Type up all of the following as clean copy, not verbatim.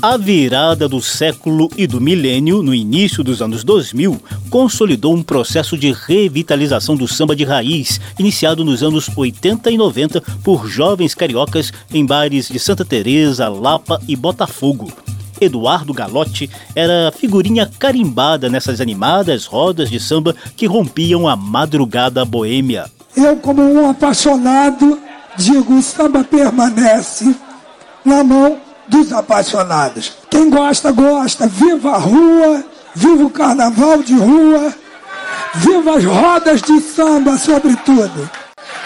A virada do século e do milênio, no início dos anos 2000, consolidou um processo de revitalização do samba de raiz, iniciado nos anos 80 e 90 por jovens cariocas em bares de Santa Teresa, Lapa e Botafogo. Eduardo Galotti era figurinha carimbada nessas animadas rodas de samba que rompiam a madrugada boêmia. Eu, como um apaixonado, digo: o samba permanece na mão dos apaixonados. Quem gosta, gosta. Viva a rua, viva o carnaval de rua, viva as rodas de samba, sobretudo.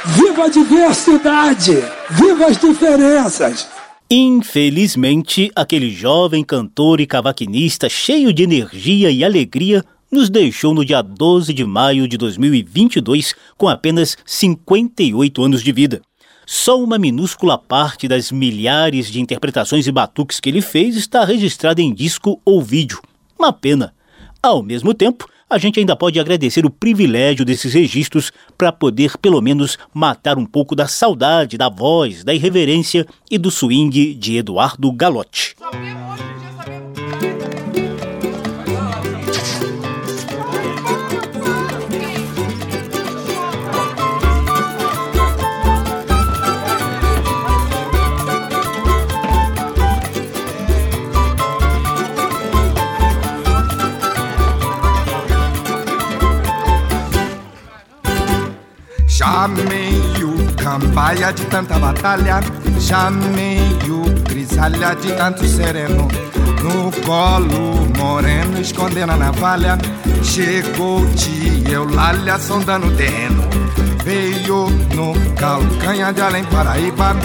Viva a diversidade, viva as diferenças. Infelizmente, aquele jovem cantor e cavaquinista cheio de energia e alegria nos deixou no dia 12 de maio de 2022 com apenas 58 anos de vida. Só uma minúscula parte das milhares de interpretações e batuques que ele fez está registrada em disco ou vídeo. Uma pena. Ao mesmo tempo, a gente ainda pode agradecer o privilégio desses registros para poder, pelo menos, matar um pouco da saudade, da voz, da irreverência e do swing de Eduardo Galotti. Chamei o cambaia de tanta batalha, chamei o grisalha de tanto sereno. No colo moreno escondendo a navalha, chegou tia Eulália sondando o terreno. Veio no calcanha de além Paraíba,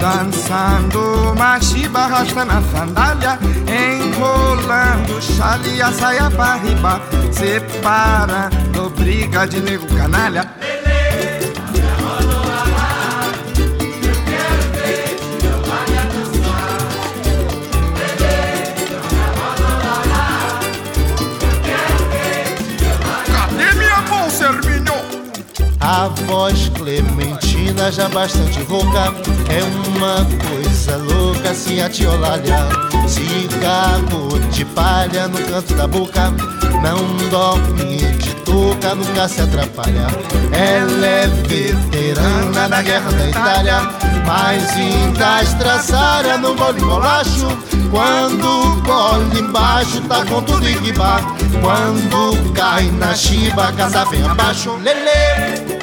dançando machiba, arrastando a sandália, enrolando chale e a saia pra riba, separando briga de nego canalha. A voz clementina já bastante rouca, é uma coisa louca assim a tia Eulália. Cigarro de palha no canto da boca, não dorme de touca, nunca se atrapalha. Ela é veterana da guerra da Itália, mas ainda estraçalha no gole bolacho. Quando gole embaixo tá com tudo em riba, quando cai na chiba, casa vem abaixo. Lelê!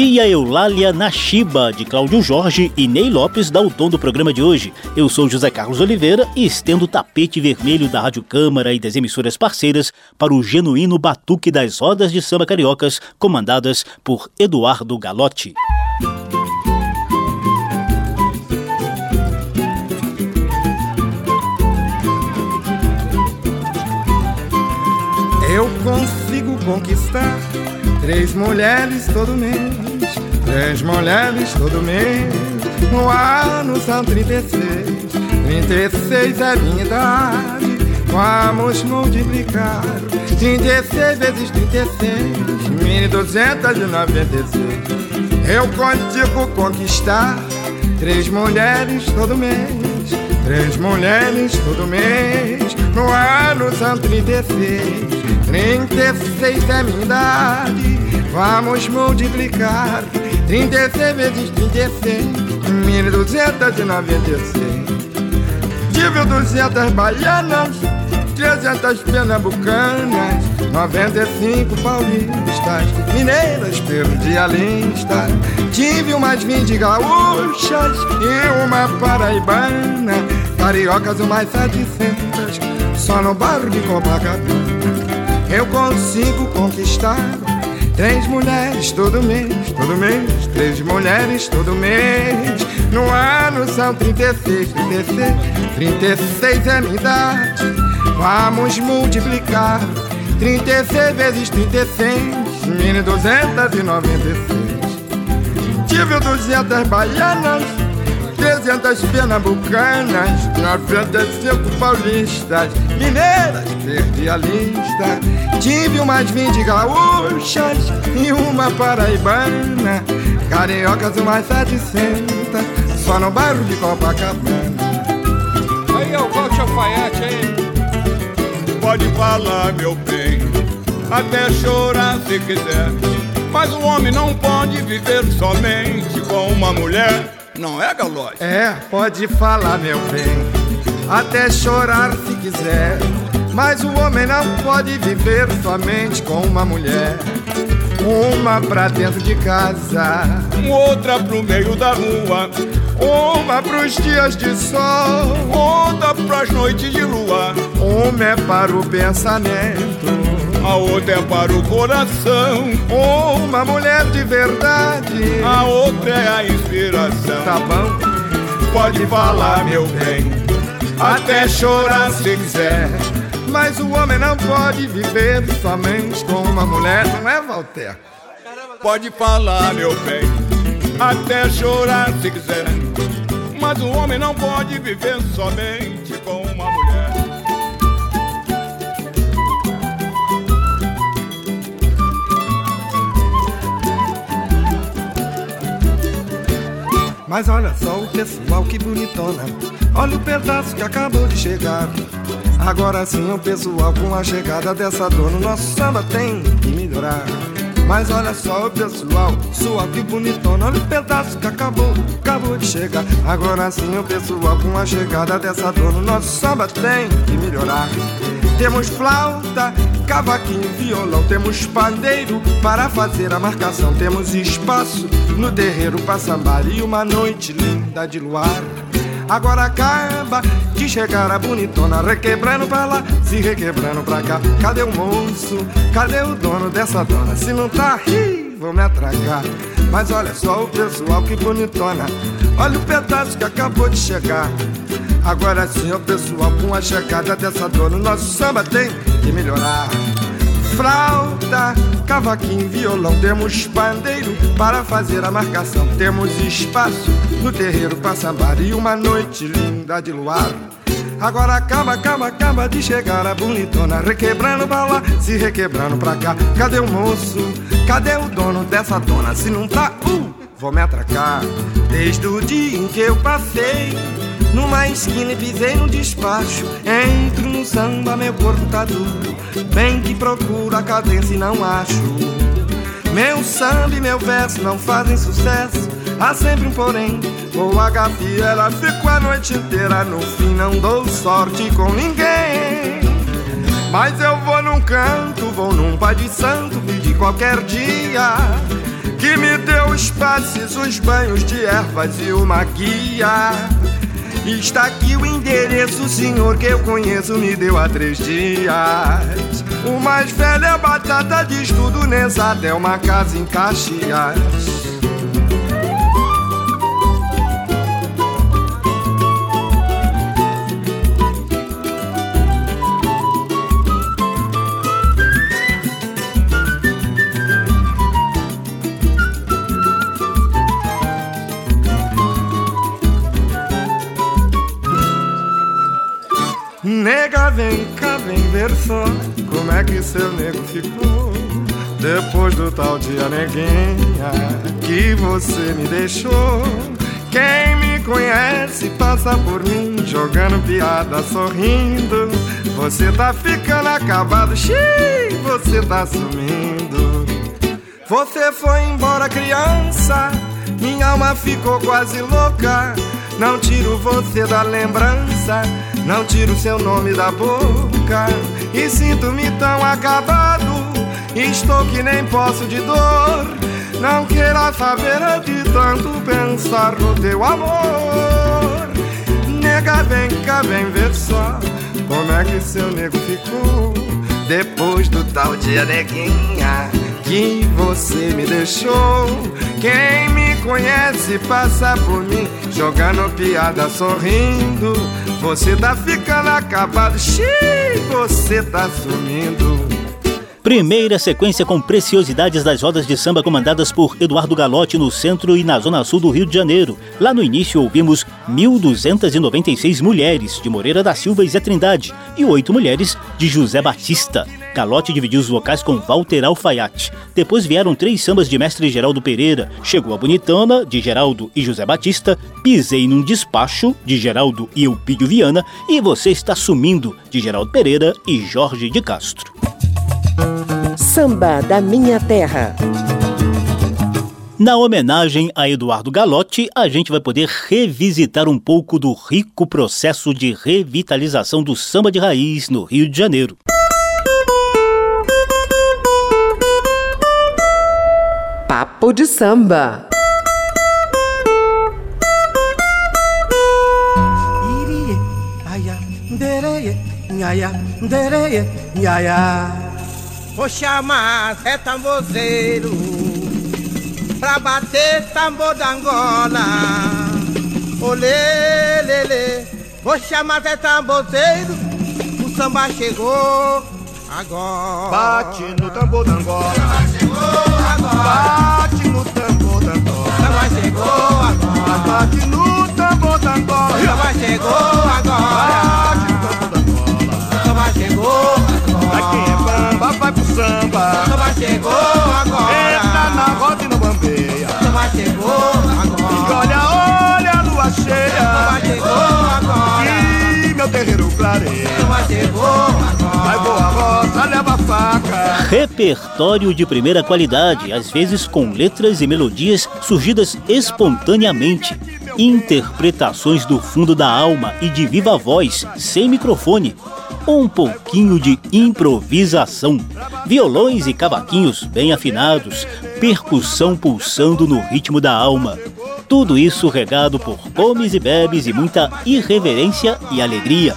Tia Eulália Nashiba, de Cláudio Jorge e Ney Lopes, dá o tom do programa de hoje. Eu sou José Carlos Oliveira e estendo o tapete vermelho da Rádio Câmara e das emissoras parceiras para o genuíno batuque das rodas de samba cariocas, comandadas por Eduardo Galotti. Eu consigo conquistar 3 mulheres todo mês, 3 mulheres todo mês. No ano são 36, 36 é minha idade. Vamos multiplicar 36 vezes 36, 1296. Eu consigo conquistar 3 mulheres todo mês, 3 mulheres todo mês. No ano são 36, 36 é minha idade. Vamos multiplicar 36 vezes 36, 1296. Tive 200 baianas, 300 pernambucanas, 95 paulistas, mineiras, perdialistas. Tive umas 20 gaúchas e uma paraibana, cariocas umas 700, só no bairro de Copacabana. Eu consigo conquistar 3 mulheres todo mês, todo mês. 3 mulheres todo mês. No ano são 36, 36, 36 é minha idade. Vamos multiplicar 36 vezes 36, 1296. Tive 200 baianas, 300 pernambucanas, 95 paulistas, mineiras, perdialistas. Tive umas 20 gaúchas e uma paraibana, cariocas umas 700, só no bairro de Copacabana. Aí é o Walter Alfaiate, hein? Pode falar, meu bem, até chorar se quiser, mas o homem não pode viver somente com uma mulher. Não é, Galotti? É, pode falar, meu bem, até chorar se quiser, mas o homem não pode viver somente com uma mulher. Uma pra dentro de casa, outra pro meio da rua, uma pros dias de sol, outra pras noites de lua. Uma é para o pensamento, a outra é para o coração. Uma mulher de verdade, a outra é a inspiração. Tá bom? Pode falar, meu bem, até chorar se quiser, mas o homem não pode viver somente com uma mulher. Não é, Walter? Pode falar, meu bem, até chorar se quiser, mas o homem não pode viver somente com uma mulher. Mas olha só o pessoal, que bonitona, olha o pedaço que acabou de chegar. Agora sim o pessoal, com a chegada dessa dona, o nosso samba tem que melhorar. Mas olha só o pessoal, suave e bonitona, olha o pedaço que acabou de chegar. Agora sim o pessoal, com a chegada dessa dona, o nosso samba tem que melhorar. Temos flauta, cavaquinho, violão, temos pandeiro para fazer a marcação, temos espaço no terreiro para sambar e uma noite linda de luar. Agora acaba de chegar a bonitona, requebrando pra lá, se requebrando pra cá. Cadê o moço? Cadê o dono dessa dona? Se não tá, vão me atracar. Mas olha só o pessoal, que bonitona, olha o pedaço que acabou de chegar. Agora sim, o pessoal, com a chegada dessa dona, o nosso samba tem que melhorar. Flauta, cavaquinho, violão, temos pandeiro para fazer a marcação, temos espaço no terreiro para sambar e uma noite linda de luar. Agora acaba de chegar a bonitona, requebrando pra lá, se requebrando pra cá. Cadê o moço? Cadê o dono dessa dona? Se não tá, vou me atracar. Desde o dia em que eu passei numa esquina e pisei no despacho, entro no samba, meu corpo tá duro, bem que procuro a cadência e não acho. Meu samba e meu verso não fazem sucesso, há sempre um porém, vou a gafieira, fico a noite inteira, no fim não dou sorte com ninguém. Mas eu vou num canto, vou num pai de santo, pedir qualquer dia que me dê os passes, os banhos de ervas e uma guia. Está aqui o endereço, o senhor que eu conheço me deu há 3 dias. O mais velho é batata de estudo nessa, até uma casa em Caxias. Nega, vem cá, vem ver só como é que seu nego ficou depois do tal dia, neguinha, que você me deixou. Quem me conhece passa por mim jogando piada, sorrindo. Você tá ficando acabado, xiii, você tá sumindo. Você foi embora criança, minha alma ficou quase louca. Não tiro você da lembrança, não tiro seu nome da boca. E sinto-me tão acabado, estou que nem posso de dor. Não queira saber de tanto pensar no teu amor. Nega, vem cá, vem ver só como é que seu nego ficou depois do tal dia, neguinha, que você me deixou. Quem me conhece passa por mim jogando piada, sorrindo. Você tá ficando acabado, xiii, você tá sumindo. Primeira sequência com preciosidades das rodas de samba comandadas por Eduardo Galotti no centro e na zona sul do Rio de Janeiro. Lá no início ouvimos 1.296 mulheres de Moreira da Silva e Zé Trindade e 8 mulheres de José Batista. Galotti dividiu os vocais com Walter Alfaiate. Depois vieram 3 sambas de mestre Geraldo Pereira. Chegou a Bonitana, de Geraldo e José Batista. Pisei num Despacho, de Geraldo e Elpidio Viana. E Você Está Sumindo, de Geraldo Pereira e Jorge de Castro. Samba da Minha Terra. Na homenagem a Eduardo Galotti, a gente vai poder revisitar um pouco do rico processo de revitalização do samba de raiz no Rio de Janeiro. Papo de Samba. Vou chamar Zé Tamborzeiro pra bater tambor da Angola. Olê, lelê. Vou chamar Zé Tamborzeiro, o samba chegou agora. Bate no tambor da Angola, samba chegou agora. Bate no tambor da Angola, samba chegou agora. Bate no tambor da Angola, samba chegou agora. Bate no tambor da Angola, samba chegou agora. Aqui é bamba, vai pro samba, samba chegou agora. Entra na roda e não bambeia, samba chegou agora. E olha, olha a lua cheia, samba chegou agora. Meu terreiro clareia, samba chegou agora. Vai voar rosa, leva a faca. Repertório de primeira qualidade, às vezes com letras e melodias surgidas espontaneamente. Interpretações do fundo da alma e de viva voz, sem microfone. Um pouquinho de improvisação. Violões e cavaquinhos bem afinados. Percussão pulsando no ritmo da alma. Tudo isso regado por comes e bebes e muita irreverência e alegria.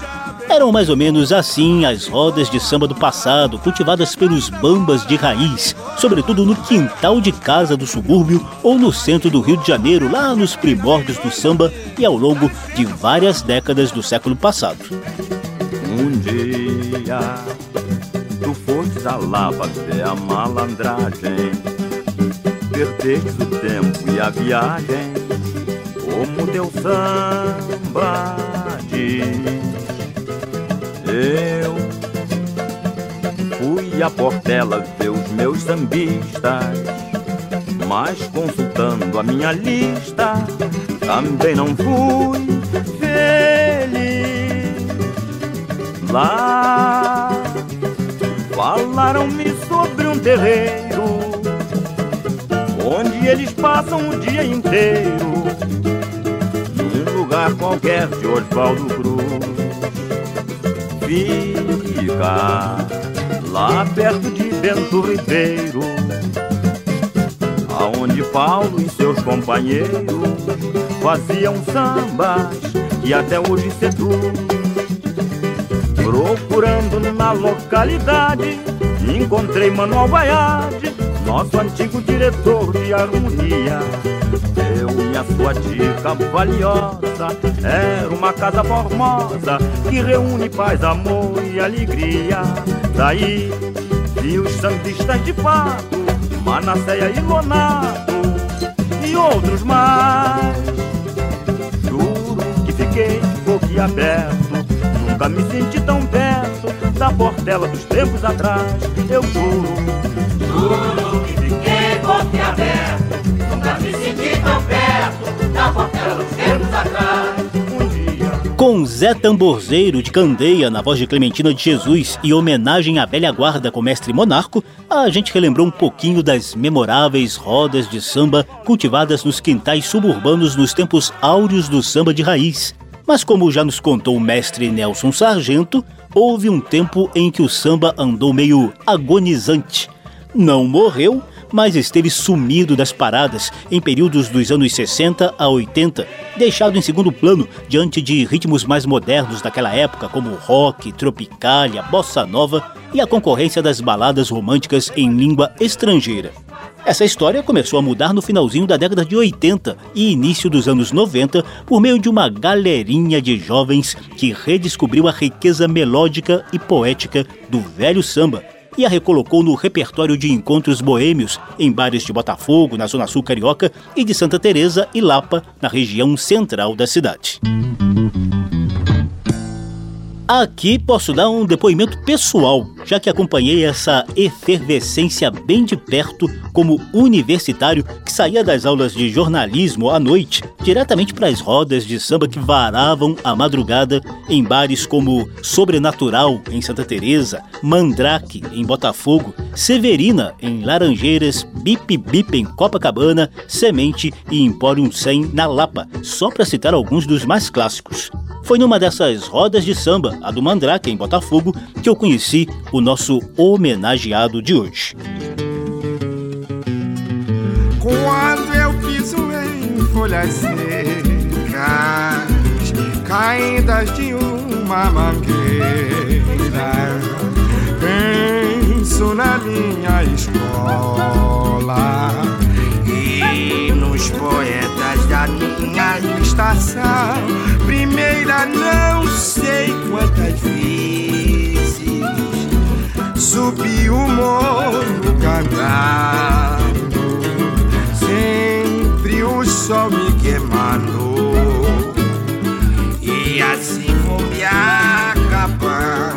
Eram mais ou menos assim as rodas de samba do passado, cultivadas pelos bambas de raiz, sobretudo no quintal de casa do subúrbio ou no centro do Rio de Janeiro, lá nos primórdios do samba e ao longo de várias décadas do século passado. Um dia, tu fostes a lava até a malandragem, perdeste o tempo e a viagem, como teu samba diz. Eu fui à Portela ver os meus sambistas, mas consultando a minha lista, também não fui feliz. Lá falaram-me sobre um terreiro onde eles passam o dia inteiro, num lugar qualquer de Oswaldo Cruz. Fica lá perto de Bento Ribeiro, aonde Paulo e seus companheiros faziam sambas que até hoje seduz. Procurando na localidade, encontrei Mano Alfaiate, nosso antigo diretor de harmonia. Eu e a sua dica valiosa, era uma casa formosa que reúne paz, amor e alegria. Daí vi os sambistas de fato, Manasseia e Lonato e outros mais. Juro que fiquei boquiaberto, nunca me senti tão perto da Portela dos tempos atrás. Eu juro que fiquei boquiaberto, nunca me senti tão perto da Portela dos tempos atrás. Com Zé Tamborzeiro de Candeia, na voz de Clementina de Jesus, e homenagem à velha guarda com mestre Monarco, a gente relembrou um pouquinho das memoráveis rodas de samba cultivadas nos quintais suburbanos nos tempos áureos do samba de raiz. Mas como já nos contou o mestre Nelson Sargento, houve um tempo em que o samba andou meio agonizante. Não morreu, mas esteve sumido das paradas em períodos dos anos 60 a 80, deixado em segundo plano diante de ritmos mais modernos daquela época, como rock, tropicália, bossa nova e a concorrência das baladas românticas em língua estrangeira. Essa história começou a mudar no finalzinho da década de 80 e início dos anos 90 por meio de uma galerinha de jovens que redescobriu a riqueza melódica e poética do velho samba e a recolocou no repertório de encontros boêmios em bares de Botafogo, na Zona Sul Carioca, e de Santa Teresa e Lapa, na região central da cidade. Aqui posso dar um depoimento pessoal, já que acompanhei essa efervescência bem de perto como universitário que saía das aulas de jornalismo à noite diretamente para as rodas de samba que varavam à madrugada em bares como Sobrenatural, em Santa Teresa, Mandrake, em Botafogo, Severina, em Laranjeiras, Bip Bip, em Copacabana, Semente e Empório 100, na Lapa, só para citar alguns dos mais clássicos. Foi numa dessas rodas de samba, a do Mandrake, em Botafogo, que eu conheci o nosso homenageado de hoje. Quando eu piso em folhas secas, caídas de uma mangueira, penso na minha escola e nos poetas da minha estação. Primeira não sei quantas vezes subi o morro cantando, sempre o sol me queimando, e assim vou me acabando.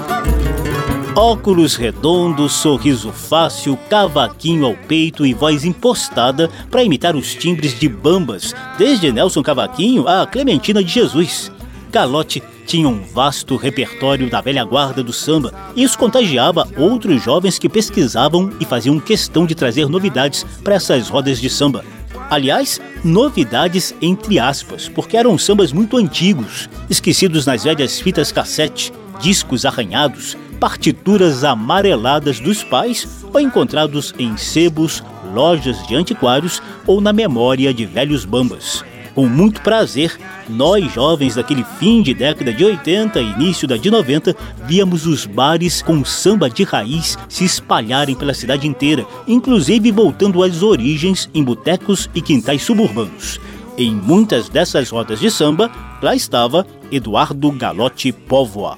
Óculos redondos, sorriso fácil, cavaquinho ao peito e voz impostada para imitar os timbres de bambas, desde Nelson Cavaquinho a Clementina de Jesus. Galotti tinha um vasto repertório da velha guarda do samba e isso contagiava outros jovens que pesquisavam e faziam questão de trazer novidades para essas rodas de samba. Aliás, novidades entre aspas, porque eram sambas muito antigos, esquecidos nas velhas fitas cassete, discos arranhados, partituras amareladas dos pais ou encontrados em sebos, lojas de antiquários ou na memória de velhos bambas. Com muito prazer, nós jovens daquele fim de década de 80 e início da de 90, víamos os bares com samba de raiz se espalharem pela cidade inteira, inclusive voltando às origens em botecos e quintais suburbanos. Em muitas dessas rodas de samba, lá estava Eduardo Galotti Póvoa.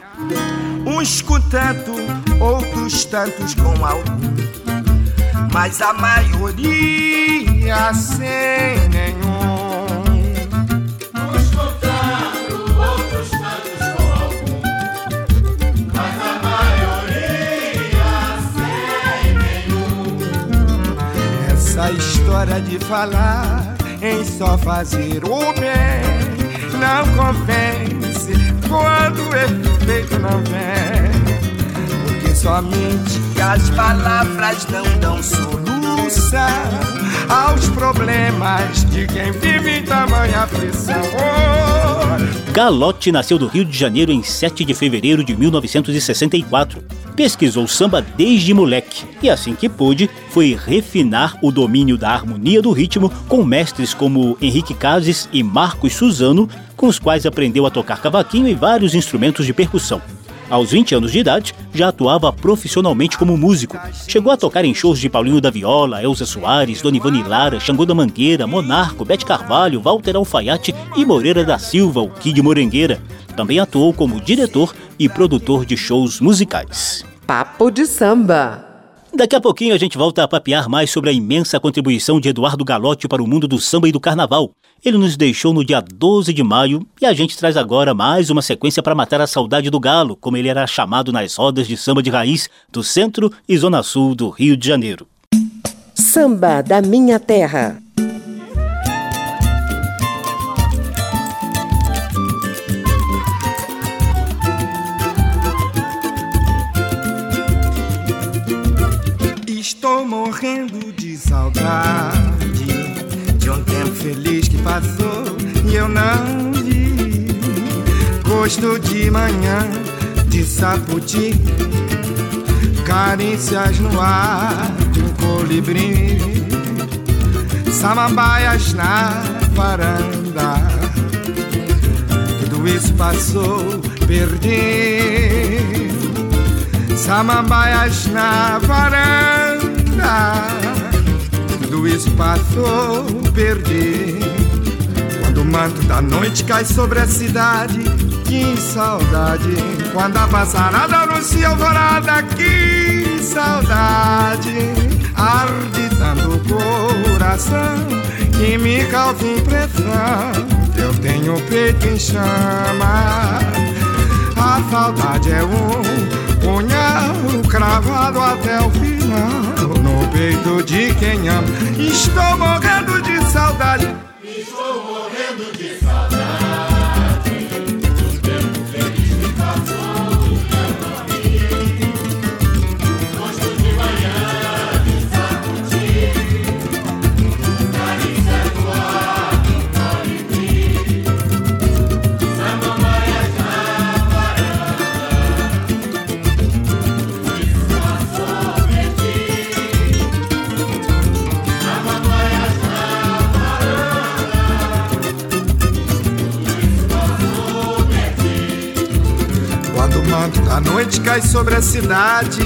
Uns com tanto, outros tantos com algum, mas a maioria sem nenhum. Uns com tanto, outros tantos com algum, mas a maioria sem nenhum. Essa história de falar em só fazer o bem não convence quando o efeito não vem, porque somente as palavras não dão solução aos problemas de quem vive em tamanha aflição. Galotti nasceu do Rio de Janeiro em 7 de fevereiro de 1964. pesquisou samba desde moleque e, assim que pôde, foi refinar o domínio da harmonia do ritmo com mestres como Henrique Cazes e Marcos Suzano, com os quais aprendeu a tocar cavaquinho e vários instrumentos de percussão. Aos 20 anos de idade, já atuava profissionalmente como músico. Chegou a tocar em shows de Paulinho da Viola, Elza Soares, Dona Ivone Lara, Xangô da Mangueira, Monarco, Bete Carvalho, Walter Alfaiate e Moreira da Silva, o Kid Morengueira. Também atuou como diretor e produtor de shows musicais. Papo de samba! Daqui a pouquinho a gente volta a papear mais sobre a imensa contribuição de Eduardo Galotti para o mundo do samba e do carnaval. Ele nos deixou no dia 12 de maio e a gente traz agora mais uma sequência para matar a saudade do Galo, como ele era chamado nas rodas de samba de raiz do centro e zona sul do Rio de Janeiro. Samba da Minha Terra. Estou morrendo de saudade de um tempo feliz que passou e eu não vi. Gosto de manhã de sapoti, carícias no ar de um colibri, samambaias na varanda. Tudo isso passou, perdi. Samambaias na varanda, tudo isso passou, perdi. Quando o manto da noite cai sobre a cidade, que saudade. Quando a passarada anuncia alvorada, que saudade. Arde tanto o coração que me causa impressão, eu tenho o peito em chama. A saudade é punhal cravado até o final no peito de quem ama. Estou morrendo de saudade. Estou morrendo de saudade. O tempo feliz que passou e eu não vi. Gosto de manhã de sacudir, carícia do ar do colibri, samambaias na varanda. A noite cai sobre a cidade,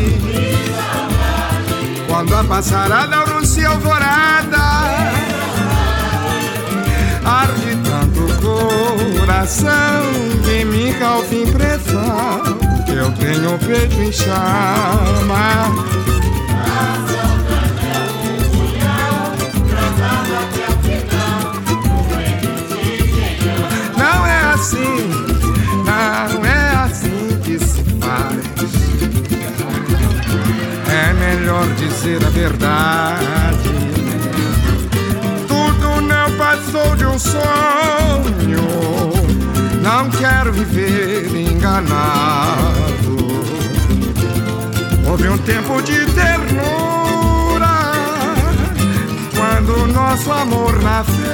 quando a passarada anuncia alvorada, arde tanto o coração que me causa impressão, eu tenho o peito em chama. A saudade é um punhal cravado até o final no peito de quem ama. Não é assim, não é assim que se faz. É melhor dizer a verdade. Tudo não passou de um sonho. Não quero viver enganado. Houve um tempo de ternura quando o nosso amor nasceu.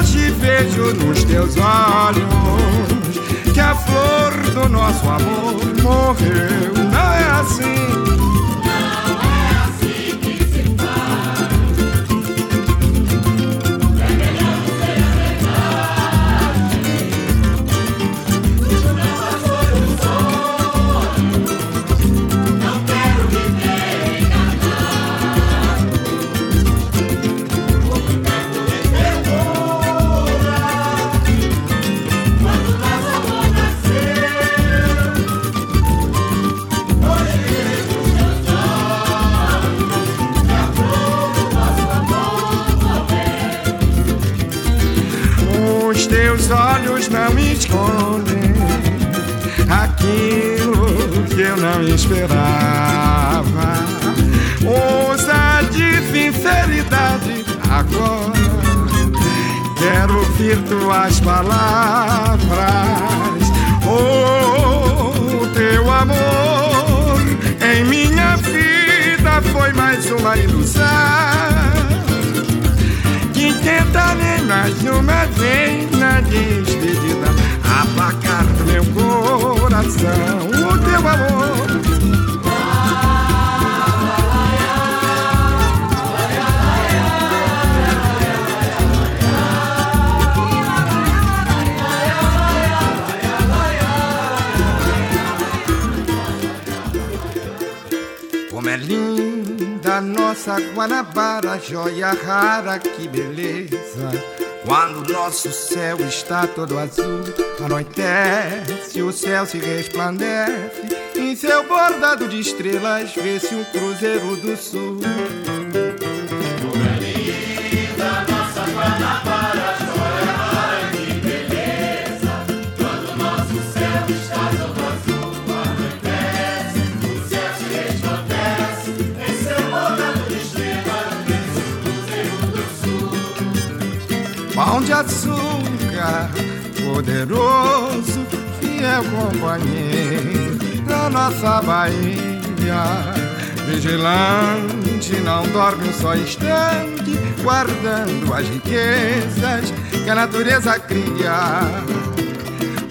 Hoje vejo nos teus olhos que a flor do nosso amor morreu. Não é assim, não é assim que se faz. É melhor ser a verdade. Tudo não passou de um sonho. Não quero viver enganado. O momento de ternura quando nós teus olhos não escondem aquilo que eu não esperava. Ousa de sinceridade agora. Quero ouvir tuas palavras. Oh, teu amor em minha vida foi mais uma ilusão. Tentarei mais uma vez na despedida aplacar meu coração. coração o teu amor. Como é linda nossa Guanabara, joia rara, que beleza. Quando nosso céu está todo azul, anoitece, o céu se resplandece, em seu bordado de estrelas vê-se o cruzeiro do sul. Como é linda nossa Guanabara, joia rara, que beleza. Quando nosso céu está todo azul, pão de açúcar, poderoso, fiel companheiro da nossa Bahia. Vigilante, não dorme um só instante, guardando as riquezas que a natureza cria.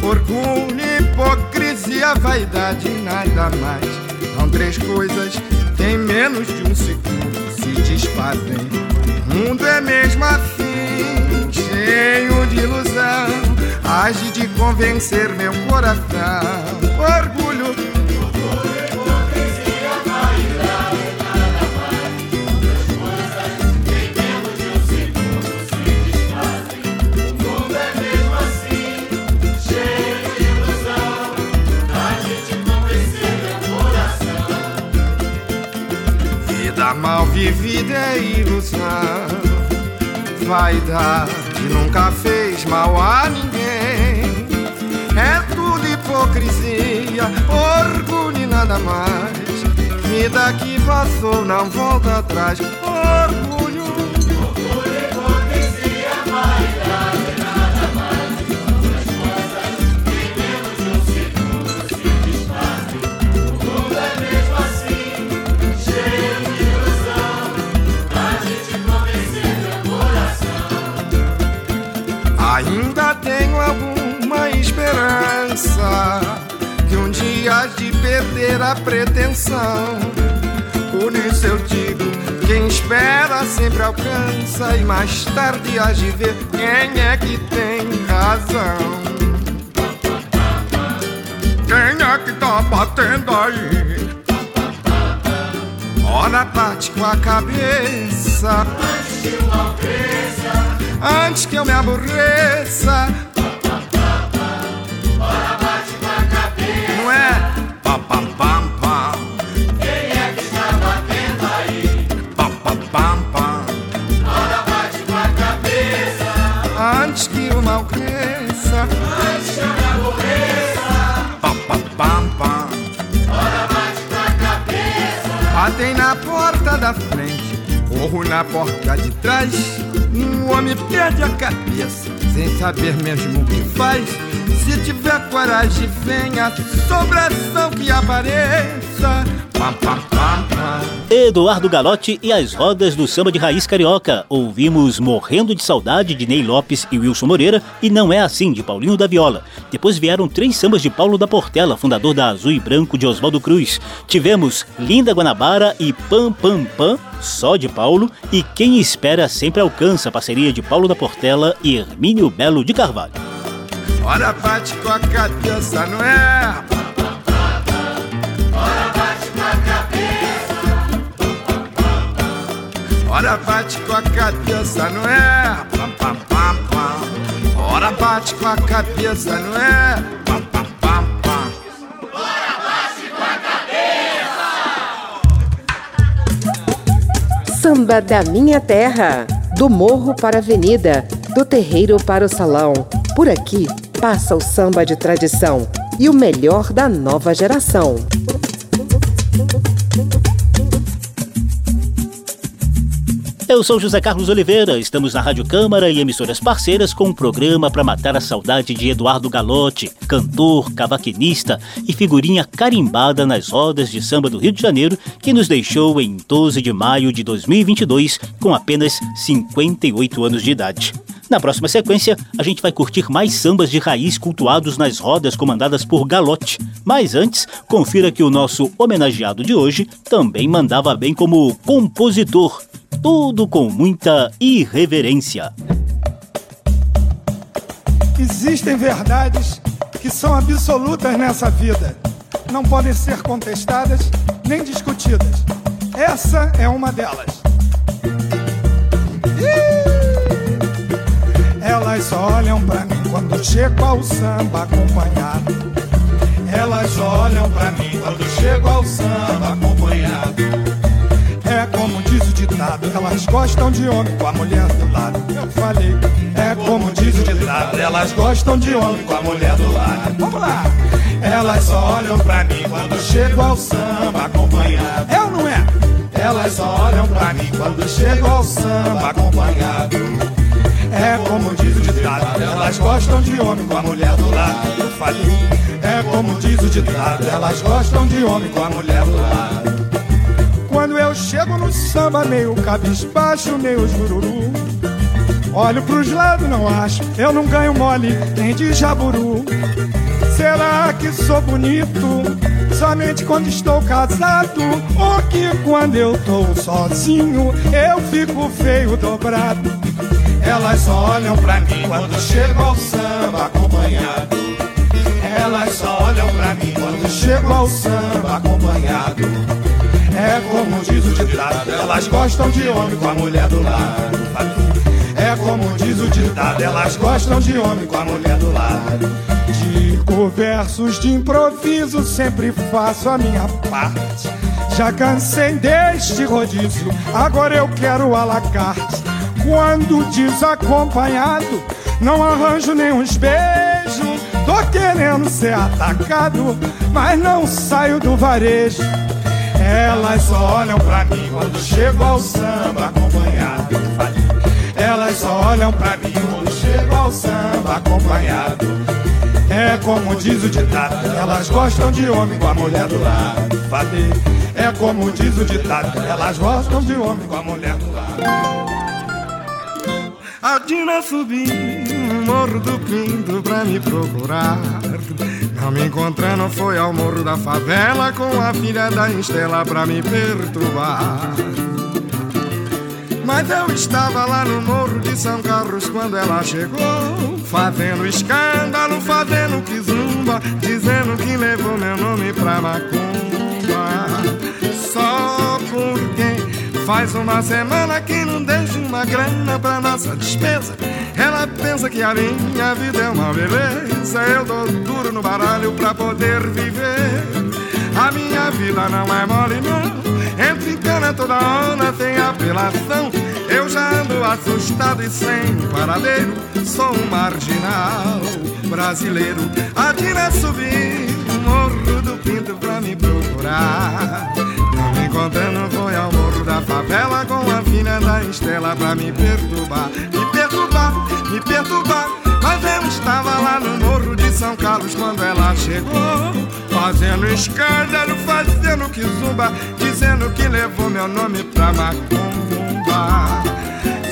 Orgulho, hipocrisia, vaidade, nada mais. São três coisas que em menos de um segundo se desfazem. O mundo é mesmo assim, cheio de ilusão, age de convencer meu coração. Orgulho, hipocrisia, vaidade, nada mais. Outras coisas em menos de um segundo se desfazem. O mundo é mesmo assim, cheio de ilusão, age de convencer meu coração. Vida mal vivida é ilusão. Vaidade nunca fez mal a ninguém. É tudo hipocrisia, orgulho e nada mais. Vida que passou não volta atrás. Orgulho, orgulho, hipocrisia, vaidade, nada mais. Outras coisas em menos de um segundo se desfazem. O mundo é mesmo assim, cheio de ilusão, a gente convencer. Ainda tenho alguma esperança que um dia há de perder a pretensão. Por isso eu digo, quem espera sempre alcança, e mais tarde há de ver quem é que tem razão. Quem é que tá batendo aí? Ora bate com a cabeça antes que eu alcança, antes que eu me aborreça. Ora bate com a cabeça, não é? Pam, pam, pam, pam. Quem é que está batendo aí? Pam, pam, pam, pam. Ora bate com a cabeça, antes que eu mal cresça, antes que eu me aborreça. Pam, pam, pam, pam. Ora bate com a cabeça, batem na porta da frente, corro na porta de trás. Um homem perde a cabeça, sem saber mesmo o que faz. Se tiver coragem, venha, sobração que apareça. Pá, pá, pá, pá. Eduardo Galotti e as rodas do samba de raiz carioca. Ouvimos Morrendo de Saudade, de Ney Lopes e Wilson Moreira, e Não É Assim, de Paulinho da Viola. Depois vieram três sambas de Paulo da Portela, fundador da Azul e Branco, de Oswaldo Cruz. Tivemos Linda Guanabara e Pam Pam Pam, só de Paulo, e Quem Espera Sempre Alcança, parceria de Paulo da Portela e Hermínio Belo de Carvalho. Ora bate com a cabeça, não é? Ora bate com a cabeça. Ora bate com a cabeça, não é? Ora bate com a cabeça, não é? Samba da minha terra, do morro para a avenida, do terreiro para o salão. Por aqui passa o samba de tradição e o melhor da nova geração. Eu sou José Carlos Oliveira, estamos na Rádio Câmara e emissoras parceiras com um programa para matar a saudade de Eduardo Galotti, cantor, cavaquinista e figurinha carimbada nas rodas de samba do Rio de Janeiro, que nos deixou em 12 de maio de 2022 com apenas 58 anos de idade. Na próxima sequência, a gente vai curtir mais sambas de raiz cultuados nas rodas comandadas por Galotti. Mas antes, confira que o nosso homenageado de hoje também mandava bem como compositor, tudo com muita irreverência. Existem verdades que são absolutas nessa vida. Não podem ser contestadas nem discutidas. Essa é uma delas. Elas só olham pra mim quando chego ao samba acompanhado. Elas só olham pra mim quando chego ao samba acompanhado. É como diz o ditado, elas gostam de homem com a mulher do lado. Eu falei, é como diz o ditado, elas gostam de homem com a mulher do lado. Vamos lá! Elas só olham pra mim quando chego ao samba acompanhado. É ou não é? Elas só olham pra mim quando chego ao samba acompanhado. É como diz o ditado, elas gostam de homem com a mulher do lado. Eu falei, é como diz o ditado, elas gostam de homem com a mulher do lado. Quando eu chego no samba, meio cabisbaixo, meio jururu, olho pros lados, não acho, eu não ganho mole, nem de jaburu. Será que sou bonito somente quando estou casado? Ou que quando eu tô sozinho, eu fico feio dobrado? Elas só olham pra mim quando chego ao samba acompanhado. Elas só olham pra mim quando chego ao samba acompanhado. É como diz o ditado, elas gostam de homem com a mulher do lado. É como diz o ditado, elas gostam de homem com a mulher do lado. Digo versos de improviso, sempre faço a minha parte. Já cansei deste rodízio, agora eu quero à la carte. Quando desacompanhado, não arranjo nenhum beijo. Tô querendo ser atacado, mas não saio do varejo. Elas só olham pra mim quando chego ao samba acompanhado. Elas só olham pra mim quando chego ao samba acompanhado. É como diz o ditado, elas gostam de homem com a mulher do lado. É como diz o ditado, elas gostam de homem com a mulher do lado. A Dina subiu no Morro do Pinto pra me procurar. Não me encontrando foi ao Morro da Favela com a filha da Estela pra me perturbar. Mas eu estava lá no Morro de São Carlos quando ela chegou, fazendo escândalo, fazendo quizumba, dizendo que levou meu nome pra macumba. Só porque faz uma semana que não deixa uma grana pra nossa despesa. Ela pensa que a minha vida é uma beleza. Eu dou duro no baralho pra poder viver. A minha vida não é mole não. Entro em cana toda hora, tem apelação. Eu já ando assustado e sem paradeiro. Sou um marginal brasileiro. A Dina subiu no Morro do Pinto pra me procurar. Não me encontrando foi ao Morro da Favela com a filha da Estela pra me perturbar, me perturbar, me perturbar. Mas eu estava lá no Morro de São Carlos quando ela chegou, fazendo escândalo, fazendo quizumba, dizendo que levou meu nome pra macumba.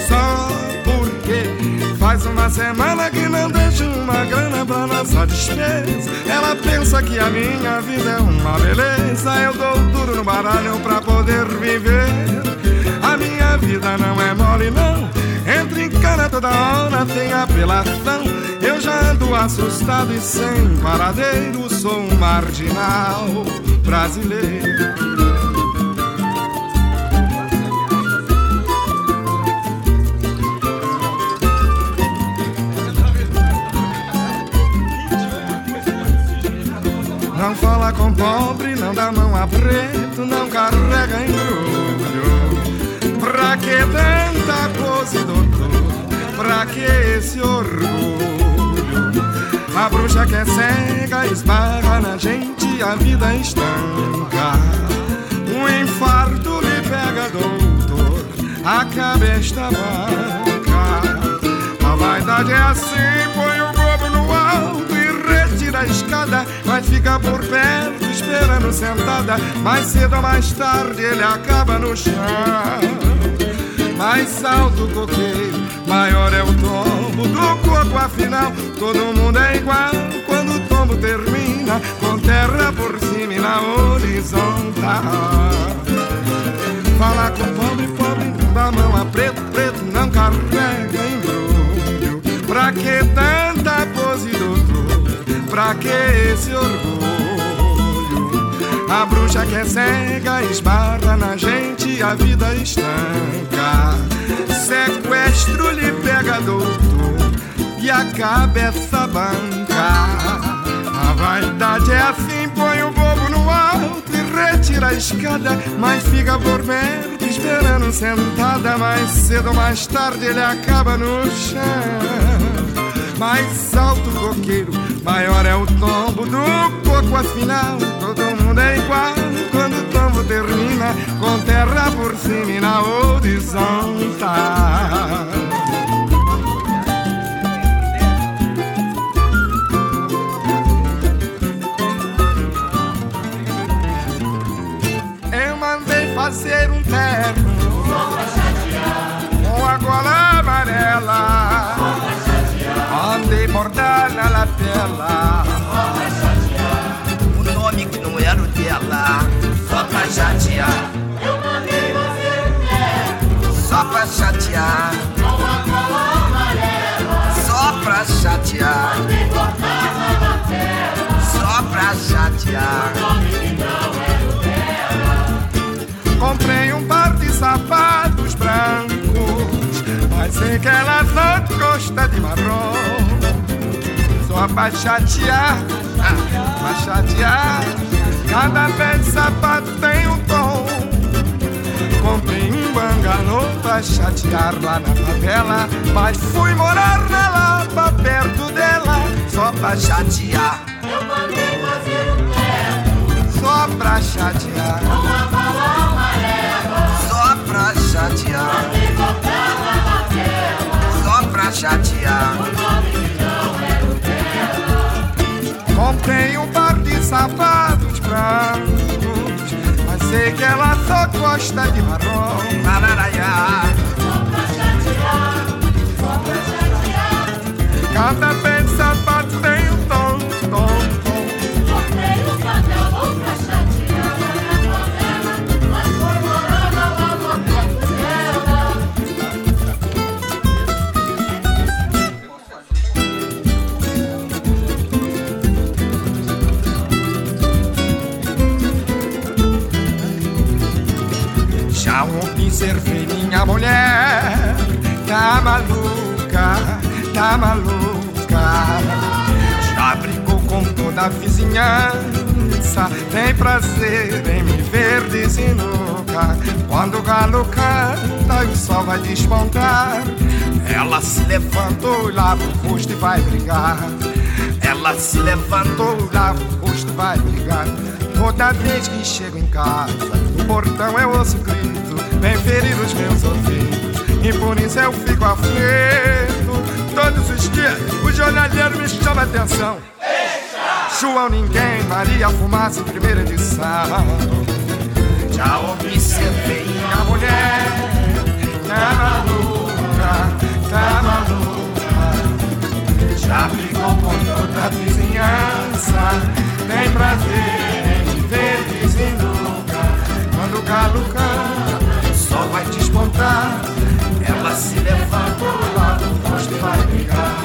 Só porque faz uma semana que não deixo uma grana pra nossa despesa. Ela pensa que a minha vida é uma beleza. Eu dou duro no baralho pra poder viver. A minha vida não é mole não. Entro em cana toda hora, tem apelação. Eu já ando assustado e sem paradeiro. Sou um marginal brasileiro. Não fala com pobre, não dá mão a preto, não carrega embrulho. Pra que tanta pose, doutor? Pra que esse orgulho? A bruxa que é cega esbarra na gente, a vida estanca. Um infarto lhe pega, doutor, a cabeça manca. A vaidade é assim, põe o bobo no alto da escada, mas fica por perto esperando sentada. Mais cedo ou mais tarde ele acaba no chão. mais alto o coqueiro, maior é o tombo do coco. Afinal, todo mundo é igual quando o tombo termina, com terra por cima e na horizontal. Falar com pobre, pobre não dá mão a preto, preto não carrega embrulho. Pra que tanta pose, doutor? Pra que esse orgulho? A bruxa que é cega esbarra na gente, a vida estanca. Sequestro lhe pega, doutor, e a cabeça banca. A vaidade é assim, põe o bobo no alto e retira a escada, mas fica por perto esperando sentada. Mais cedo ou mais tarde ele acaba no chão. Mais alto o coqueiro, maior é o tombo do coco. Afinal, todo mundo é igual quando o tombo termina, com terra por cima e na horizontal. Fazer um terno com a gola amarela, andei bordar na lapela o nome que não era o dela. Só pra chatear, eu mandei fazer um terno. Só pra chatear, com a gola amarela. Só pra chatear, andei bordar na lapela. Só pra chatear, o nome que não era o dela. Comprei um par de sapatos brancos, mas sei que ela não gosta de marrom. Só pra chatear, pra chatear, cada pé de sapato tem um tom. Comprei um bangalô pra chatear lá na favela, mas fui morar na Lapa, perto dela. Só pra chatear, eu mandei fazer um teto. Só pra chatear, uma balada. Só pra chatear, só pra chatear, o nome que não era o dela. Comprei um par de sapatos brancos, mas sei que ela só gosta de marrom. Só pra chatear, só pra chatear, cada pé de sapato tem um tom, tom, tom. Comprei um pantalão pra chatear, observei minha mulher, tá maluca, tá maluca. Já brigou com toda a vizinhança, tem prazer em me ver desinuca. Quando o galo canta e o sol vai despontar, ela se levantou, lava o rosto e vai brigar. Ela se levantou, lava o rosto e vai brigar. Toda vez que chego em casa, no portão eu ouço grito, vem ferir os meus ouvidos, e por isso eu fico aflito. Todos os dias o jornaleiro me chama a atenção. João Ninguém, Maria Fumaça, primeira edição. Já observei a mulher, tá maluca, tá maluca. Já brigou com toda a vizinhança, tem prazer em viver desinuca. Quando o galo canta, só vai despontar. Ela se levantou lá do rosto e vai brigar.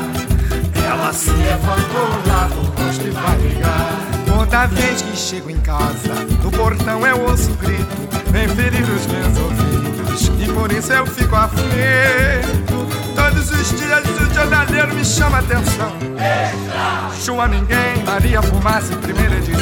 Ela se levantou lá do rosto e vai brigar. Toda vez que chego em casa, do portão eu ouço o grito, vem ferir os meus ouvidos, e por isso eu fico aflito. Todos os dias o jornaleiro me chama a atenção. Chua Ninguém, Maria Fumaça, primeira edição.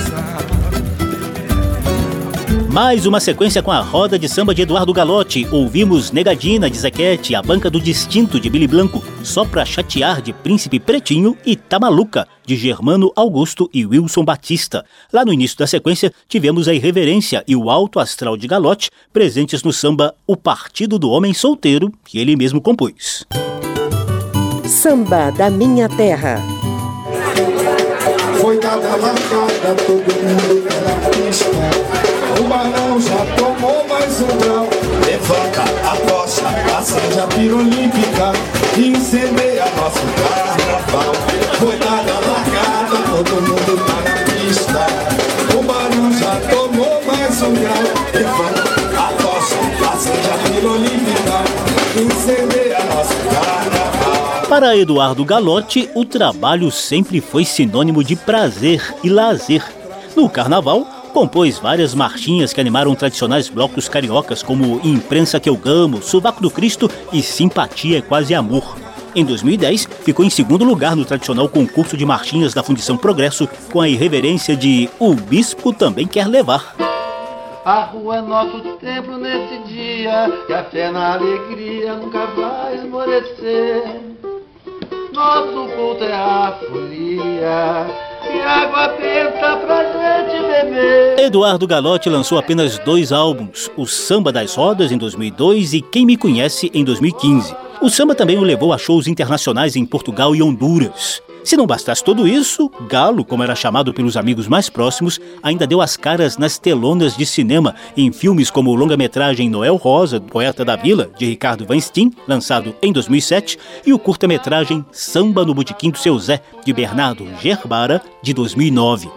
Mais uma sequência com a roda de samba de Eduardo Galotti. Ouvimos Negadina, de Zequete, A Banca do Distinto, de Billy Blanco, Só Pra Chatear, de Príncipe Pretinho, e Tá Maluca, de Germano Augusto e Wilson Batista. Lá no início da sequência, tivemos a irreverência e o alto astral de Galotti, presentes no samba O Partido do Homem Solteiro, que ele mesmo compôs. Samba da Minha Terra. Foi dada marcada, todo mundo na pista. O Barão já tomou mais um grau. Levanta a costa, a Equipe olímpica que incendeia nosso carnaval. Foi dada a largada, todo mundo para a pista. O Barão já tomou mais um grau e vamos a tosse, passa de equipe olímpica que incendeia nosso carnaval. Para Eduardo Galotti, o trabalho sempre foi sinônimo de prazer e lazer. No carnaval, compôs várias marchinhas que animaram tradicionais blocos cariocas como Imprensa Que Eu Gamo, Sovaco do Cristo e Simpatia É Quase Amor. Em 2010, ficou em segundo lugar no tradicional concurso de marchinhas da Fundição Progresso com a irreverência de O Bispo Também Quer Levar. A rua é nosso templo nesse dia, e a fé na alegria nunca vai esmorecer. Nosso culto é a folia, e água benta pra gente beber. Eduardo Galotti lançou apenas 2 álbuns, o Samba das Rodas em 2002 e Quem Me Conhece em 2015. O samba também o levou a shows internacionais em Portugal e Honduras. Se não bastasse tudo isso, Galo, como era chamado pelos amigos mais próximos, ainda deu as caras nas telonas de cinema, em filmes como o longa-metragem Noel Rosa, Poeta da Vila, de Ricardo Weinstein, lançado em 2007, e o curta-metragem Samba no Botequim do Seu Zé, de Bernardo Gerbara, de 2009.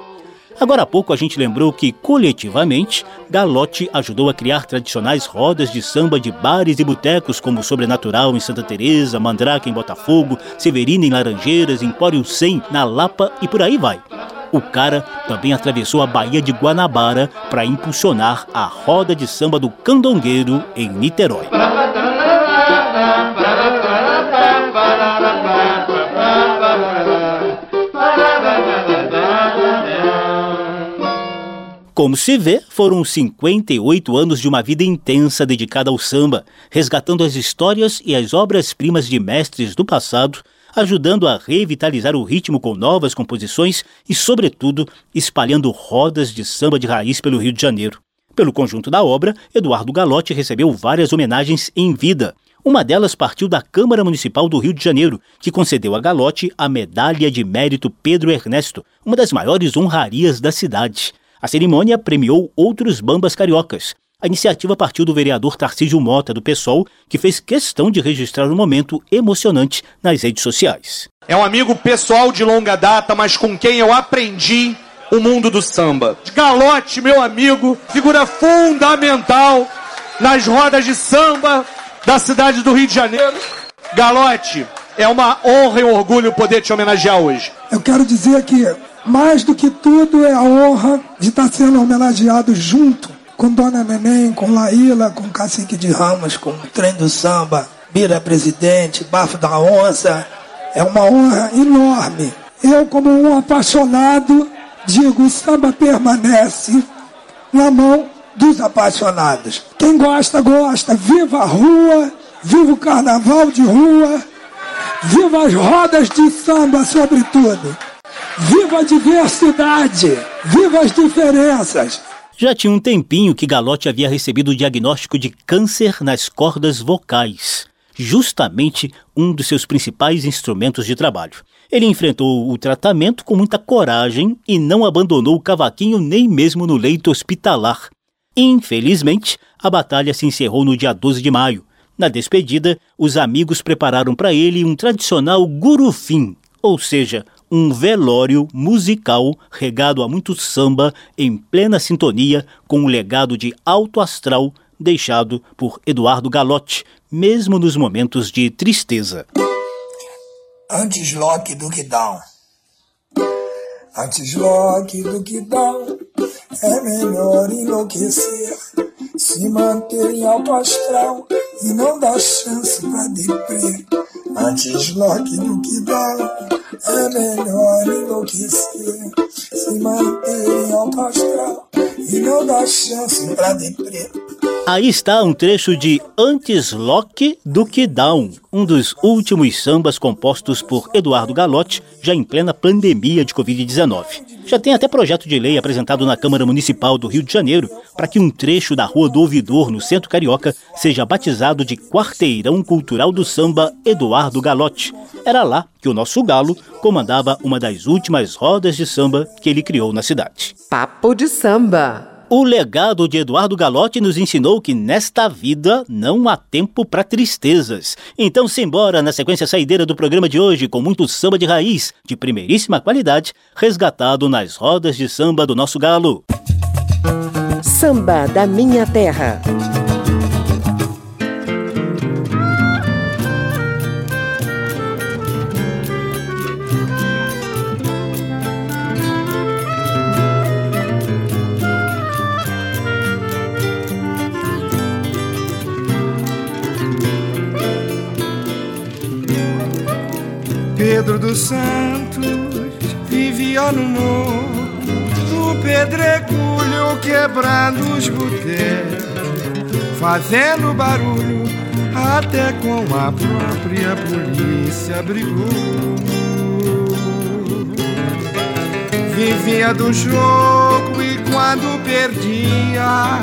Agora há pouco a gente lembrou que, coletivamente, Galotti ajudou a criar tradicionais rodas de samba de bares e botecos como Sobrenatural em Santa Teresa, Mandrake em Botafogo, Severina em Laranjeiras, Empório 100 na Lapa e por aí vai. O cara também atravessou a Baía de Guanabara para impulsionar a roda de samba do Candongueiro em Niterói. Como se vê, foram 58 anos de uma vida intensa dedicada ao samba, resgatando as histórias e as obras-primas de mestres do passado, ajudando a revitalizar o ritmo com novas composições e, sobretudo, espalhando rodas de samba de raiz pelo Rio de Janeiro. Pelo conjunto da obra, Eduardo Galotti recebeu várias homenagens em vida. Uma delas partiu da Câmara Municipal do Rio de Janeiro, que concedeu a Galotti a Medalha de Mérito Pedro Ernesto, uma das maiores honrarias da cidade. A cerimônia premiou outros bambas cariocas. A iniciativa partiu do vereador Tarcísio Mota, do PSOL, que fez questão de registrar um momento emocionante nas redes sociais. É um amigo pessoal de longa data, mas com quem eu aprendi o mundo do samba. Galotti, meu amigo, figura fundamental nas rodas de samba da cidade do Rio de Janeiro. Galotti, é uma honra e um orgulho poder te homenagear hoje. Eu quero dizer que, mais do que tudo, é a honra de estar sendo homenageado junto com Dona Neném, com Laíla, com Cacique de Ramos, com o Trem do Samba, Bira Presidente, Bafo da Onça. É uma honra enorme. Eu, como um apaixonado, digo, o samba permanece na mão dos apaixonados. Quem gosta, gosta. Viva a rua, viva o carnaval de rua, viva as rodas de samba, sobretudo. Viva a diversidade! Viva as diferenças! Já tinha um tempinho que Galotti havia recebido o diagnóstico de câncer nas cordas vocais, justamente um dos seus principais instrumentos de trabalho. Ele enfrentou o tratamento com muita coragem e não abandonou o cavaquinho nem mesmo no leito hospitalar. Infelizmente, a batalha se encerrou no dia 12 de maio. Na despedida, os amigos prepararam para ele um tradicional gurufim, ou seja, um velório musical regado a muito samba em plena sintonia com o legado de alto astral deixado por Eduardo Galotti, mesmo nos momentos de tristeza. Antes lock do que down, antes lock do que down, é melhor enlouquecer, se manter em alto astral e não dar chance pra deprê. Antes lock do que down, é melhor enlouquecer, se manter em alto astral e não dar chance pra deprê. Aí está um trecho de Antes Lock do que Down, um dos últimos sambas compostos por Eduardo Galotti, já em plena pandemia de Covid-19. Já tem até projeto de lei apresentado na Câmara Municipal do Rio de Janeiro para que um trecho da Rua do Ouvidor, no Centro Carioca, seja batizado de Quarteirão Cultural do Samba Eduardo Galotti. Era lá que o nosso Galo comandava uma das últimas rodas de samba que ele criou na cidade. Papo de Samba. O legado de Eduardo Galotti nos ensinou que nesta vida não há tempo para tristezas. Então simbora na sequência saideira do programa de hoje com muito samba de raiz, de primeiríssima qualidade, resgatado nas rodas de samba do nosso galo. Samba da Minha Terra. Pedro dos Santos vivia no morro, no pedregulho, quebrando os botecos, fazendo barulho, até com a própria polícia brigou. Vivia do jogo e quando perdia,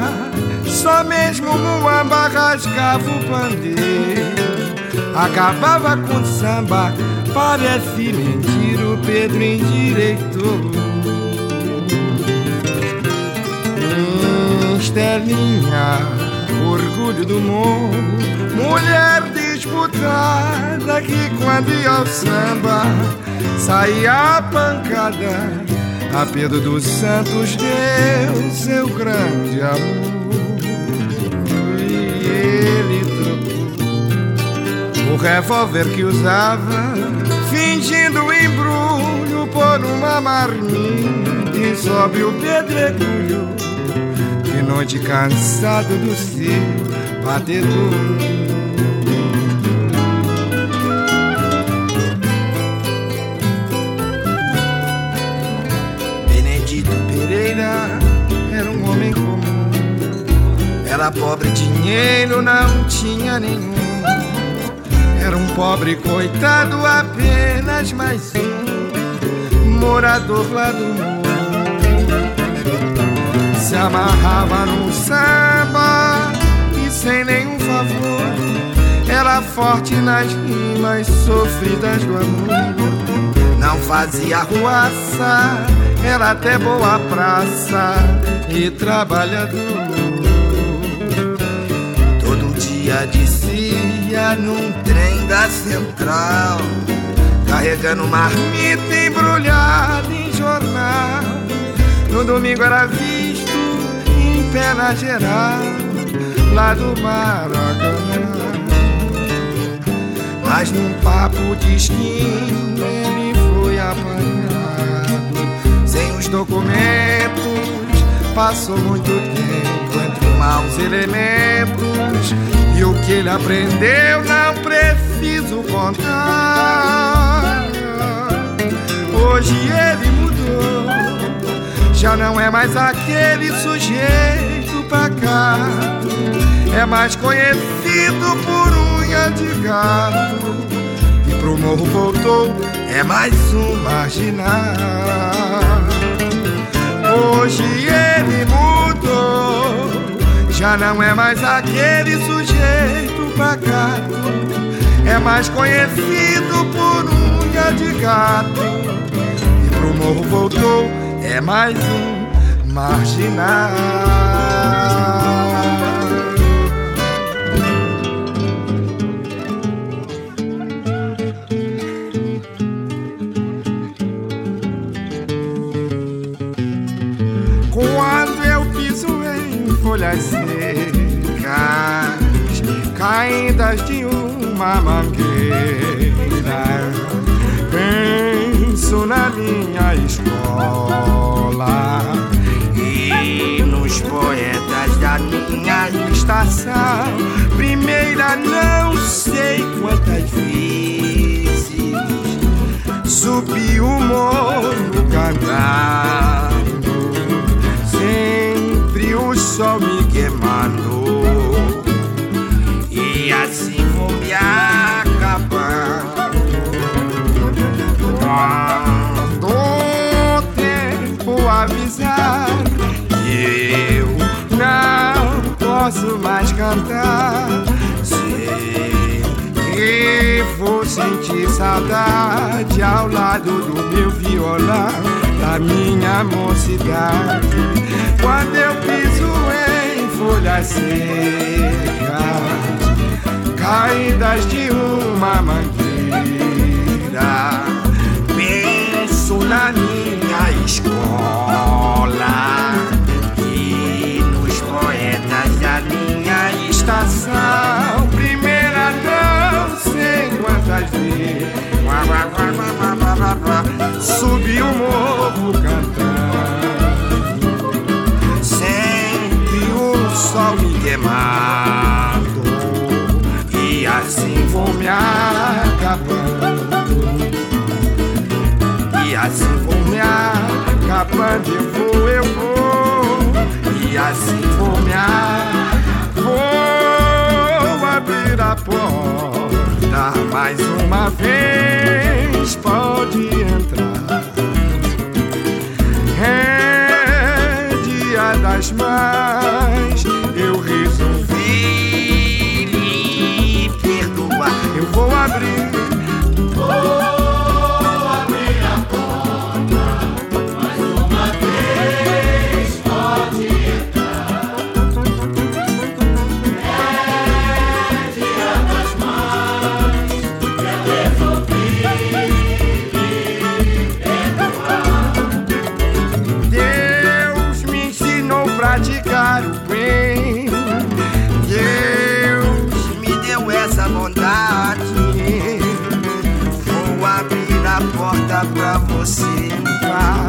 só mesmo o muamba rasgava o pandeiro, acabava com o samba. Parece mentir, o Pedro endireitou. Estelinha, orgulho do morro, mulher disputada que quando ia ao samba saía a pancada. A Pedro dos Santos deu seu grande amor e ele trocou o revólver que usava, fingindo o embrulho, por uma marmita e sobe o pedregulho, de noite cansado do seu batedor. Benedito Pereira era um homem comum, era pobre, dinheiro não tinha nenhum. Era um pobre coitado, apenas mais um morador lá do morro. Se amarrava no samba e sem nenhum favor, era forte nas rimas sofridas do amor. Não fazia ruaça, era até boa praça e trabalhador. Todo dia descia num trem da central, carregando marmita embrulhada em jornal. No domingo era visto em pé na geral, lá do Maracanã. Mas num papo de esquina ele foi apanhado, sem os documentos. Passou muito tempo entre maus elementos, e o que ele aprendeu não precisa contar. Hoje ele mudou, já não é mais aquele sujeito pacato, é mais conhecido por unha de gato, e pro morro voltou, é mais um marginal. Hoje ele mudou, já não é mais aquele sujeito pacato, é mais conhecido por unha de gato, e pro morro voltou, é mais um marginal. Quando eu piso em folhas secas, caídas de uma mangueira, penso na minha escola e nos poetas da minha estação. Primeira não sei quantas vezes subi o morro cantando, sempre o sol me queimando. E assim vou me acabando, quando o tempo avisar que eu não posso mais cantar, sei que vou sentir saudade ao lado do meu violão. da minha mocidade, quando eu piso em folhas secas, caídas de uma mangueira, penso na minha escola e nos poetas da minha estação. Primeira não sei quantas vezes subi o morro cantando, sempre o sol me queimado, e assim vou me acabando, e assim vou me acabando, eu vou, e assim vou me acabando. Vou abrir a porta mais uma vez, pode entrar. É dia das mães, eu resolvi lhe perdoar. Eu vou abrir, a porta mais uma vez, pode entrar. É dia das mães. Praticar o bem, Deus me deu essa bondade. Vou abrir a porta pra você entrar,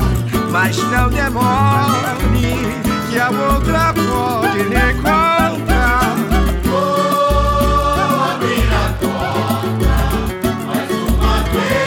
mas não demore, que a outra pode lhe contar. Vou abrir a porta mais uma vez.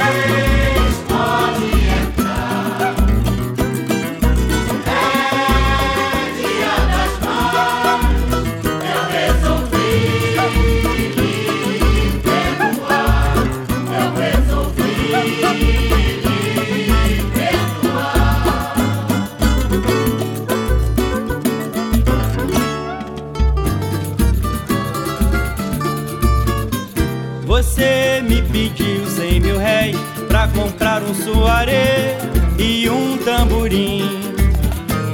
Você me pediu 100 mil réis pra comprar um soaré e um tamborim,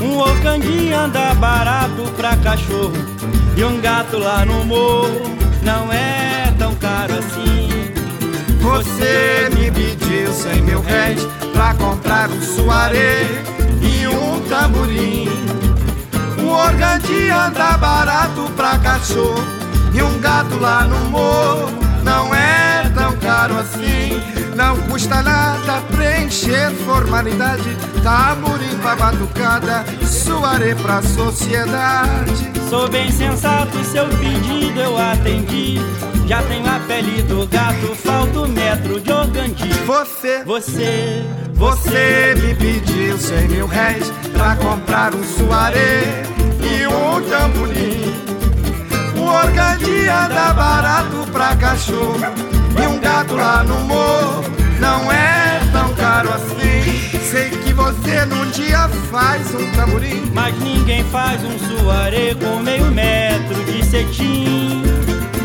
um ocandi anda barato pra cachorro e um gato lá no morro não é tão caro assim. Você me pediu 100 mil réis pra comprar um soaré e um tamborim, um ocandi anda barato pra cachorro e um gato lá no morro não é tão caro assim. Não custa nada preencher formalidade, tamborim pra batucada, soaré pra sociedade. Sou bem sensato, seu pedido eu atendi, já tenho a pele do gato, falta um metro de organdi. Você me pediu 100 mil réis pra comprar um soaré e um tamborim, um organdi anda barato pra cachorro e um gato lá no morro não é tão caro assim. Sei que você num dia faz um tamborim, mas ninguém faz um soaré com meio metro de cetim.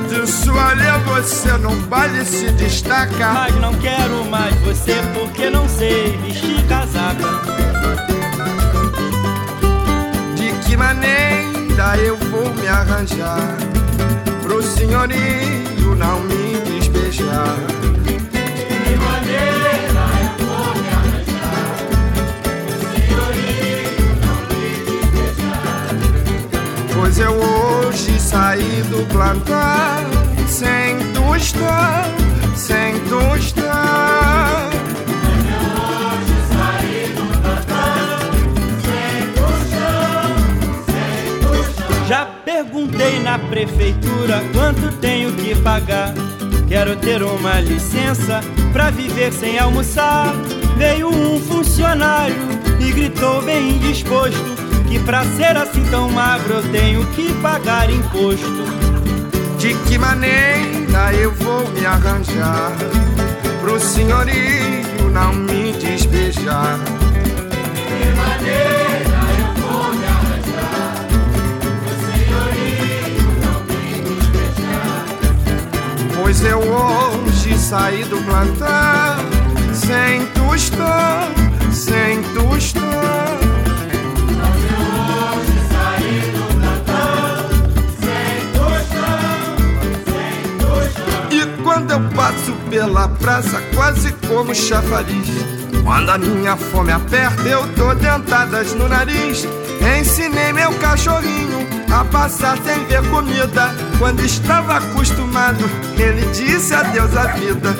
De soaré você num baile se destaca, mas não quero mais você porque não sei vestir casaca. De que maneira eu vou me arranjar pro senhorio não me despejar? De maneira eu vou me arranjar pro senhorio não me despejar. Pois eu hoje saí do plantar sem tostão, sem tostão. Já perguntei na prefeitura quanto tenho que pagar, quero ter uma licença pra viver sem almoçar. Veio um funcionário e gritou bem indisposto que pra ser assim tão magro eu tenho que pagar imposto. De que maneira eu vou me arranjar pro senhorio não me despejar? De maneira pois eu hoje saí do plantão sem tostão, sem tostão. Quando eu passo pela praça, quase como chafariz. Quando a minha fome aperta, eu dou dentadas no nariz. Ensinei meu cachorrinho a passar sem ver comida. Quando estava acostumado, ele disse adeus à vida.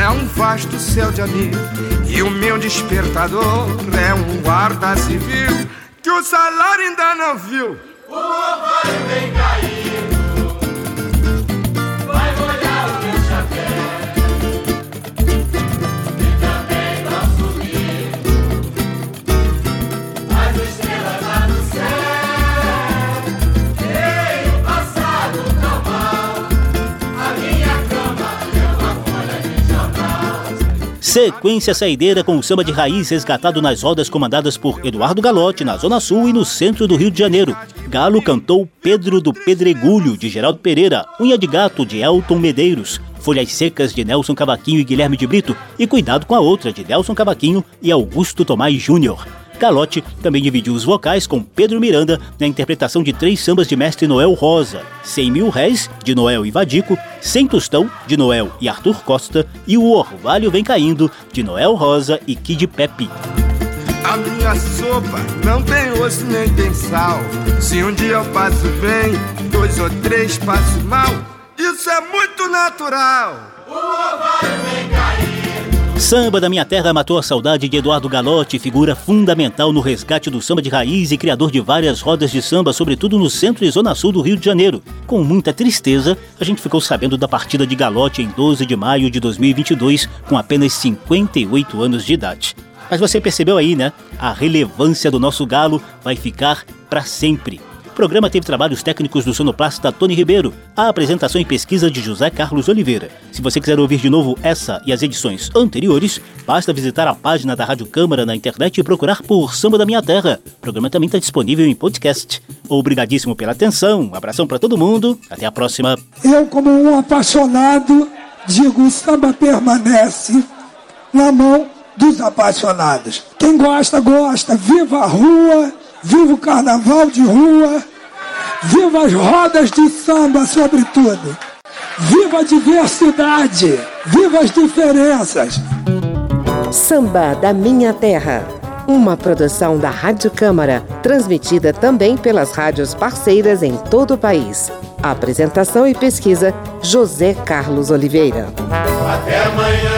É um vasto céu de abril, e o meu despertador é um guarda civil que o salário ainda não viu. O orvalho vem caindo, vai molhar o meu chapéu, e também vão subir as estrelas lá no céu. Ei, o passado tão mal, a minha cama. Sequência saideira com o samba de raiz resgatado nas rodas comandadas por Eduardo Galotti na Zona Sul e no centro do Rio de Janeiro. Galo cantou Pedro do Pedregulho, de Geraldo Pereira, Unha de Gato, de Elton Medeiros, Folhas Secas, de Nelson Cavaquinho e Guilherme de Brito, e Cuidado com a Outra, de Nelson Cavaquinho e Augusto Tomás Júnior. Galotti também dividiu os vocais com Pedro Miranda na interpretação de três sambas de mestre Noel Rosa: 100 mil réis, de Noel e Vadico, Sem Tostão, de Noel e Arthur Costa, e O Orvalho Vem Caindo, de Noel Rosa e Kid Pepe. A minha sopa não tem osso nem tem sal. Se um dia eu passo bem, dois ou três passo mal. Isso é muito natural. O orvalho vem caindo. Samba da Minha Terra matou a saudade de Eduardo Galotti, figura fundamental no resgate do samba de raiz e criador de várias rodas de samba, sobretudo no centro e zona sul do Rio de Janeiro. Com muita tristeza, a gente ficou sabendo da partida de Galotti em 12 de maio de 2022, com apenas 58 anos de idade. Mas você percebeu aí, né? A relevância do nosso galo vai ficar para sempre. O programa teve trabalhos técnicos do sonoplasta Tony Ribeiro, a apresentação e pesquisa de José Carlos Oliveira. Se você quiser ouvir de novo essa e as edições anteriores, basta visitar a página da Rádio Câmara na internet e procurar por Samba da Minha Terra. O programa também está disponível em podcast. Obrigadíssimo pela atenção, um abração para todo mundo, até a próxima. Eu, como um apaixonado, digo: o samba permanece na mão dos apaixonados. Quem gosta, gosta. Viva a rua! Viva o carnaval de rua, viva as rodas de samba, sobretudo. Viva a diversidade, viva as diferenças. Samba da Minha Terra, uma produção da Rádio Câmara, transmitida também pelas rádios parceiras em todo o país. Apresentação e pesquisa, José Carlos Oliveira. Até amanhã.